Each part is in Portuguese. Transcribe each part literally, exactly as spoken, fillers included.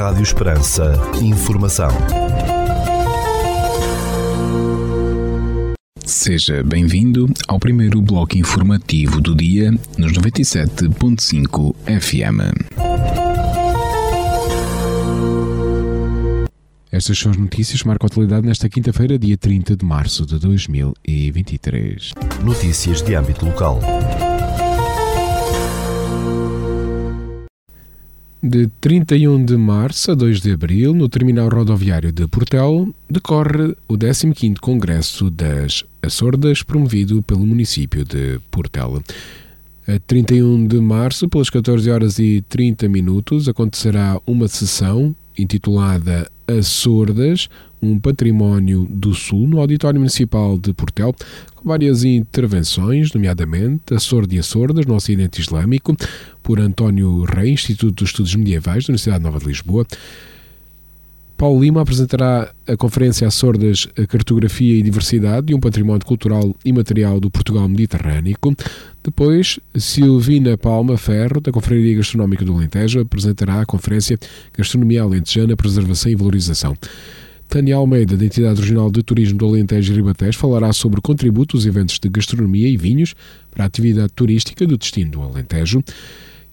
Rádio Esperança. Informação. Seja bem-vindo ao primeiro bloco informativo do dia nos noventa e sete ponto cinco F M. Estas são as notícias que marcam a atualidade nesta quinta-feira, dia trinta de março de dois mil e vinte e três. Notícias de âmbito local. De trinta e um de março a dois de abril, no Terminal Rodoviário de Portel, decorre o décimo quinto Congresso das Açordas, promovido pelo município de Portel. A trinta e um de março, pelas catorze horas e trinta minutos, acontecerá uma sessão intitulada Açordas, um património do Sul, no Auditório Municipal de Portel, com várias intervenções, nomeadamente Açorda e Açordas no Ocidente Islâmico, por António Rei, Instituto de Estudos Medievais da Universidade Nova de Lisboa. Paulo Lima apresentará a conferência Açordas, a Cartografia e Diversidade e um Património Cultural e Material do Portugal Mediterrâneo. Depois, Silvina Palma Ferro, da Confraria Gastronómica do Alentejo, apresentará a conferência Gastronomia Alentejana, Preservação e Valorização. Tânia Almeida, da Entidade Regional de Turismo do Alentejo e Ribatejo, falará sobre o contributo dos eventos de gastronomia e vinhos para a atividade turística do destino do Alentejo.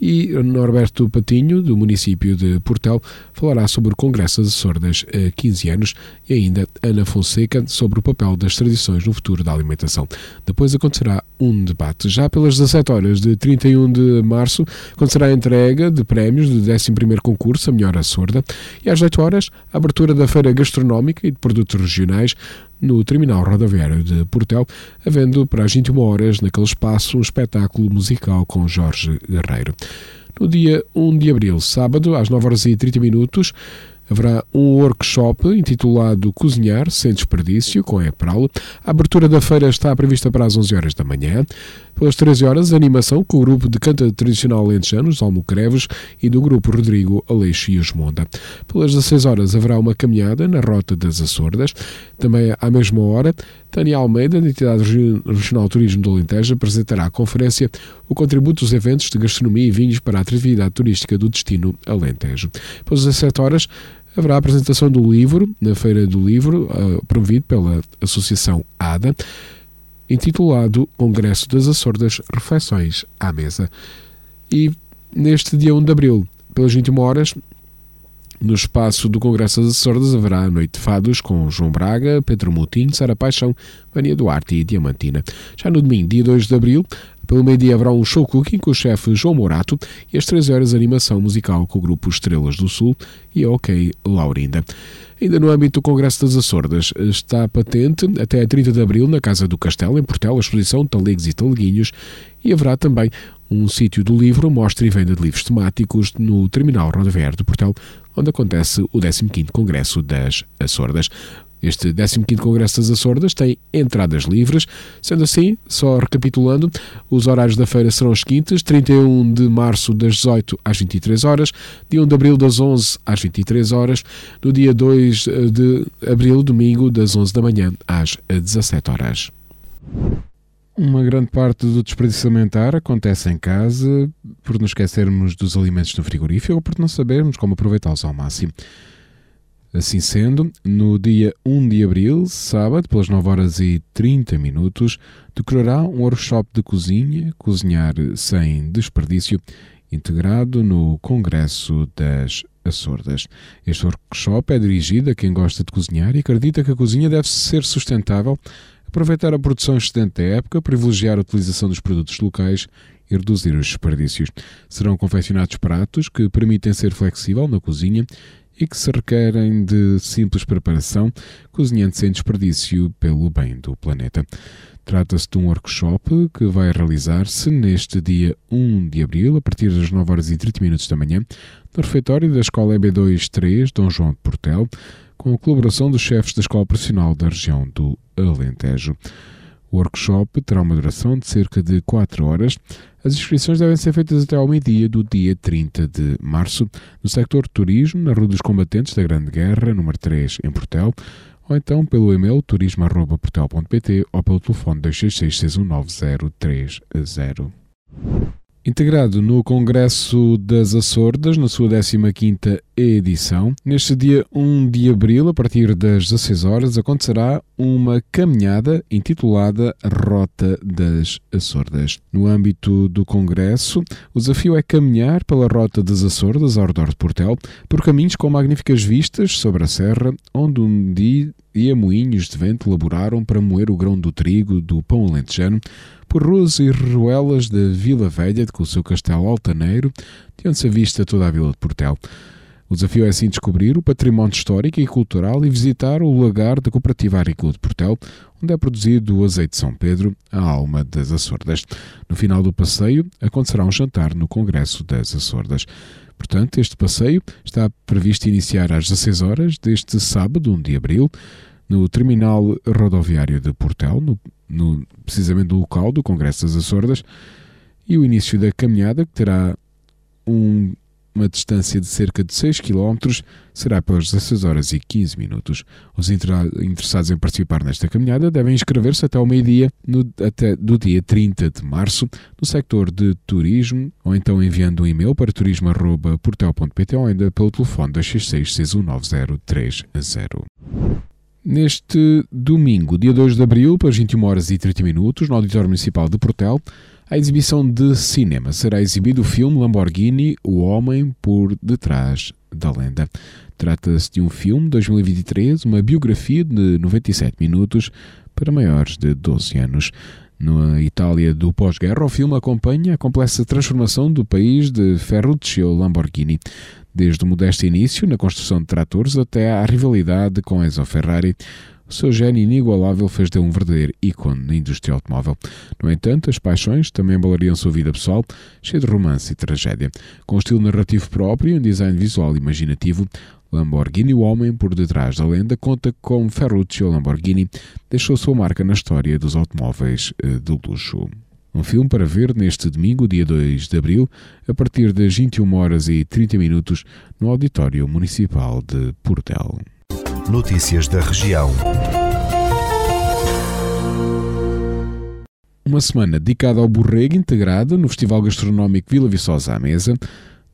E Norberto Patinho, do município de Portel, falará sobre o Congresso das Surdas há quinze anos, e ainda Ana Fonseca sobre o papel das tradições no futuro da alimentação. Depois acontecerá um debate. Já pelas dezassete horas de trinta e um de março, acontecerá a entrega de prémios do décimo primeiro concurso, a melhor açorda, e às oito horas, a abertura da feira gastronómica e de produtos regionais no Terminal Rodoviário de Portel, havendo para as vinte e uma horas, naquele espaço, um espetáculo musical com Jorge Guerreiro. No dia um de abril, sábado, às nove horas e trinta minutos, haverá um workshop intitulado Cozinhar Sem Desperdício, com a EPRAL. A abertura da feira está prevista para as onze horas da manhã. Pelas treze horas, animação com o grupo de canta tradicional alentejano, Zalmo Creves, e do grupo Rodrigo Aleixo e Usmonda. Pelas dezasseis horas, haverá uma caminhada na Rota das Açordas. Também à mesma hora, Tânia Almeida, da Entidade Regional de Turismo do Alentejo, apresentará a conferência O Contributo dos Eventos de Gastronomia e Vinhos para a Atividade Turística do Destino Alentejo. Pelas dezassete horas, haverá a apresentação do livro, na Feira do Livro, promovido pela Associação A D A, intitulado Congresso das Açordas, Refeições à Mesa. E neste dia um de abril, pelas vinte e uma horas, no espaço do Congresso das Açordas, haverá a Noite de Fados com João Braga, Pedro Moutinho, Sara Paixão, Vania Duarte e Diamantina. Já no domingo, dia dois de abril, pelo meio-dia haverá um show cooking com o chefe João Morato e às treze horas animação musical com o grupo Estrelas do Sul e a OK Laurinda. Ainda no âmbito do Congresso das Açordas, está patente até trinta de abril na Casa do Castelo, em Portel, a exposição de Talegues e Taleguinhos, e haverá também um sítio do livro, mostra e venda de livros temáticos no Terminal Rodoviário de Portel, onde acontece o décimo quinto Congresso das Açordas. Este décimo quinto Congresso das Açordas tem entradas livres, sendo assim, só recapitulando, os horários da feira serão os seguintes: trinta e um de março das dezoito às vinte e três horas, dia um de abril das onze às vinte e três horas, no dia dois de abril, domingo, das onze da manhã às dezassete horas. Uma grande parte do desperdício alimentar acontece em casa por nos esquecermos dos alimentos no frigorífico ou por não sabermos como aproveitá-los ao máximo. Assim sendo, no dia um de abril, sábado, pelas nove horas e trinta minutos, decorará um workshop de cozinha, Cozinhar Sem Desperdício, integrado no Congresso das Açordas. Este workshop é dirigido a quem gosta de cozinhar e acredita que a cozinha deve ser sustentável, aproveitar a produção excedente da época, privilegiar a utilização dos produtos locais e reduzir os desperdícios. Serão confeccionados pratos que permitem ser flexível na cozinha e que se requerem de simples preparação, cozinhando sem desperdício pelo bem do planeta. Trata-se de um workshop que vai realizar-se neste dia um de abril, a partir das nove horas e trinta minutos da manhã, no refeitório da Escola E B dois três Dom João de Portel, com a colaboração dos chefes da Escola Profissional da região do Alentejo. O workshop terá uma duração de cerca de quatro horas. As inscrições devem ser feitas até ao meio-dia do dia trinta de março, no sector turismo, na Rua dos Combatentes da Grande Guerra, número três, em Portel, ou então pelo e-mail turismo arroba portel ponto pt ou pelo telefone dois seis seis, seis um nove, zero três zero. Integrado no Congresso das Açordas, na sua décima quinta edição, neste dia um de abril, a partir das dezasseis horas, acontecerá uma caminhada intitulada Rota das Açordas. No âmbito do Congresso, o desafio é caminhar pela Rota das Açordas, ao redor de Portel, por caminhos com magníficas vistas sobre a serra, onde um dia e a moinhos de vento laboraram para moer o grão do trigo do pão alentejano, por ruas e ruelas da Vila Velha, com o seu castelo altaneiro, de onde se avista toda a Vila de Portel. O desafio é assim descobrir o património histórico e cultural e visitar o lagar da Cooperativa Agrícola de Portel, onde é produzido o azeite de São Pedro, a alma das Açordas. No final do passeio, acontecerá um jantar no Congresso das Açordas. Portanto, este passeio está previsto iniciar às dezasseis horas deste sábado, um de abril, no Terminal Rodoviário de Portel, no, no, precisamente no local do Congresso das Açordas, e o início da caminhada, que terá um, uma distância de cerca de seis quilómetros, será pelas dezasseis horas e quinze minutos. Os interessados em participar nesta caminhada devem inscrever-se até ao meio-dia no, até do dia trinta de março no sector de turismo, ou então enviando um e-mail para turismo arroba portel ponto pt ou ainda pelo telefone dois seis seis, seis um nove zero três zero. Neste domingo, dia dois de abril, para as vinte e uma horas e trinta minutos, no Auditório Municipal de Portel, a exibição de cinema. Será exibido o filme Lamborghini, o Homem por Detrás da Lenda. Trata-se de um filme de dois mil e vinte e três, uma biografia de noventa e sete minutos para maiores de doze anos. Na Itália do pós-guerra, o filme acompanha a complexa transformação do país de Ferruccio Lamborghini, desde o modesto início na construção de tratores até à rivalidade com Enzo Ferrari. O seu gênio inigualável fez dele um verdadeiro ícone na indústria automóvel. No entanto, as paixões também embalariam sua vida pessoal, cheia de romance e tragédia. Com um estilo narrativo próprio e um design visual imaginativo, Lamborghini, o Homem por Detrás da Lenda, conta como Ferruccio Lamborghini deixou sua marca na história dos automóveis de luxo. Um filme para ver neste domingo, dia dois de abril, a partir das vinte e uma horas e trinta minutos, no Auditório Municipal de Portel. Notícias da região. Uma semana dedicada ao borrego integrado no Festival Gastronómico Vila Viçosa à Mesa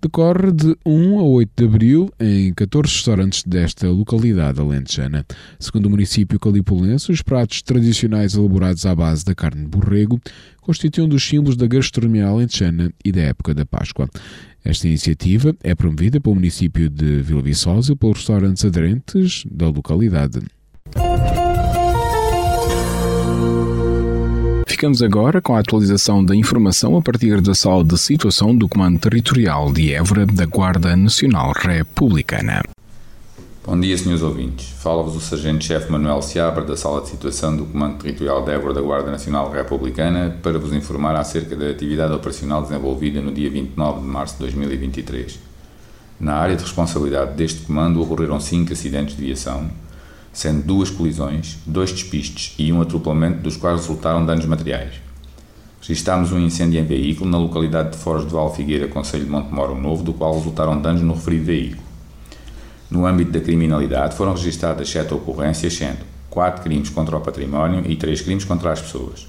decorre de um a oito de abril em catorze restaurantes desta localidade alentejana. Segundo o município calipulense, os pratos tradicionais elaborados à base da carne de borrego constituem um dos símbolos da gastronomia alentejana e da época da Páscoa. Esta iniciativa é promovida pelo município de Vila Viçosa e pelos restaurantes aderentes da localidade. Ficamos agora com a atualização da informação a partir da sala de situação do Comando Territorial de Évora da Guarda Nacional Republicana. Bom dia, senhores ouvintes. Fala-vos o Sargento-Chefe Manuel Seabra da sala de situação do Comando Territorial de Évora da Guarda Nacional Republicana para vos informar acerca da atividade operacional desenvolvida no dia vinte e nove de março de dois mil e vinte e três. Na área de responsabilidade deste comando ocorreram cinco acidentes de viação, sendo duas colisões, dois despistes e um atropelamento, dos quais resultaram danos materiais. Registámos um incêndio em veículo na localidade de Foz do Val Figueira, concelho de Montemoro Novo, do qual resultaram danos no referido veículo. No âmbito da criminalidade, foram registadas sete ocorrências, sendo quatro crimes contra o património e três crimes contra as pessoas.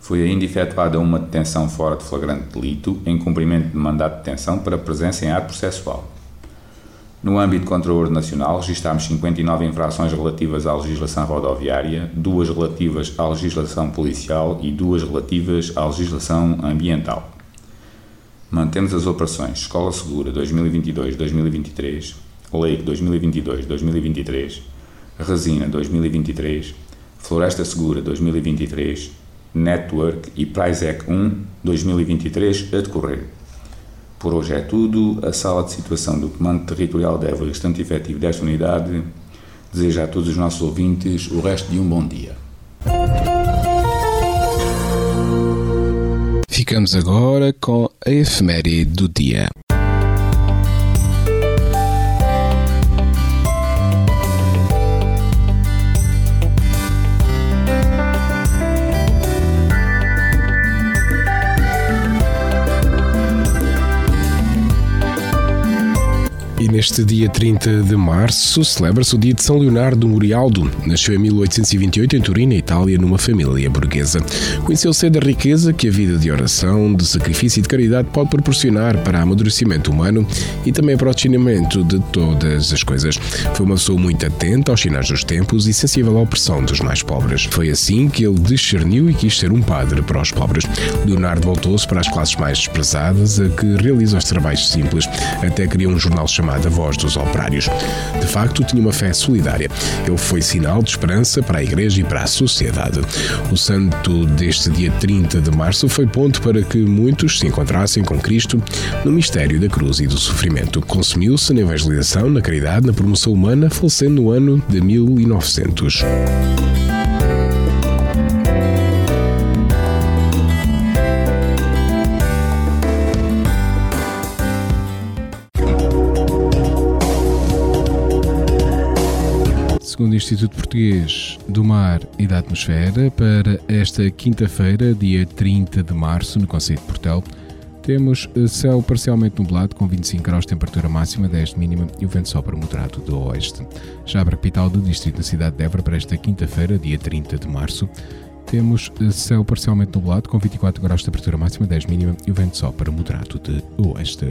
Foi ainda efetuada uma detenção fora de flagrante delito, em cumprimento de mandato de detenção para presença em ato processual. No âmbito contra o ordem nacional, registámos cinquenta e nove infrações relativas à legislação rodoviária, duas relativas à legislação policial e duas relativas à legislação ambiental. Mantemos as operações Escola Segura dois mil e vinte e dois a dois mil e vinte e três, Lake dois mil e vinte e dois a dois mil e vinte e três, Resina dois mil e vinte e três, Floresta Segura dois mil e vinte e três, Network e Prizec um dois mil e vinte e três a decorrer. Por hoje é tudo. A sala de situação do Comando Territorial de Évora, restante efetivo desta unidade, deseja a todos os nossos ouvintes o resto de um bom dia. Ficamos agora com a efeméride do dia. E neste dia trinta de março celebra-se o dia de São Leonardo Murialdo. Nasceu em mil oitocentos e vinte e oito em Turim, na Itália, numa família burguesa. Conheceu cedo a riqueza que a vida de oração, de sacrifício e de caridade pode proporcionar para o amadurecimento humano e também para o discernimento de todas as coisas. Foi uma pessoa muito atenta aos sinais dos tempos e sensível à opressão dos mais pobres. Foi assim que ele discerniu e quis ser um padre para os pobres. Leonardo voltou-se para as classes mais desprezadas, a que realiza os trabalhos simples. Até criou um jornal chamado A Voz dos Operários. De facto, tinha uma fé solidária. Ele foi sinal de esperança para a Igreja e para a sociedade. O santo deste dia trinta de março foi ponto para que muitos se encontrassem com Cristo no mistério da cruz e do sofrimento. Consumiu-se na evangelização, na caridade, na promoção humana, falecendo no ano de mil e novecentos. Segundo o Instituto Português do Mar e da Atmosfera, para esta quinta-feira, dia trinta de março, no concelho de Portel, temos céu parcialmente nublado, com vinte e cinco graus, temperatura máxima, dez de mínima e o vento sopra moderado do oeste. Já para a capital do distrito da cidade de Évora, para esta quinta-feira, dia trinta de março, temos céu parcialmente nublado, com vinte e quatro graus, temperatura máxima, dez de mínima e o vento sopra moderado de oeste.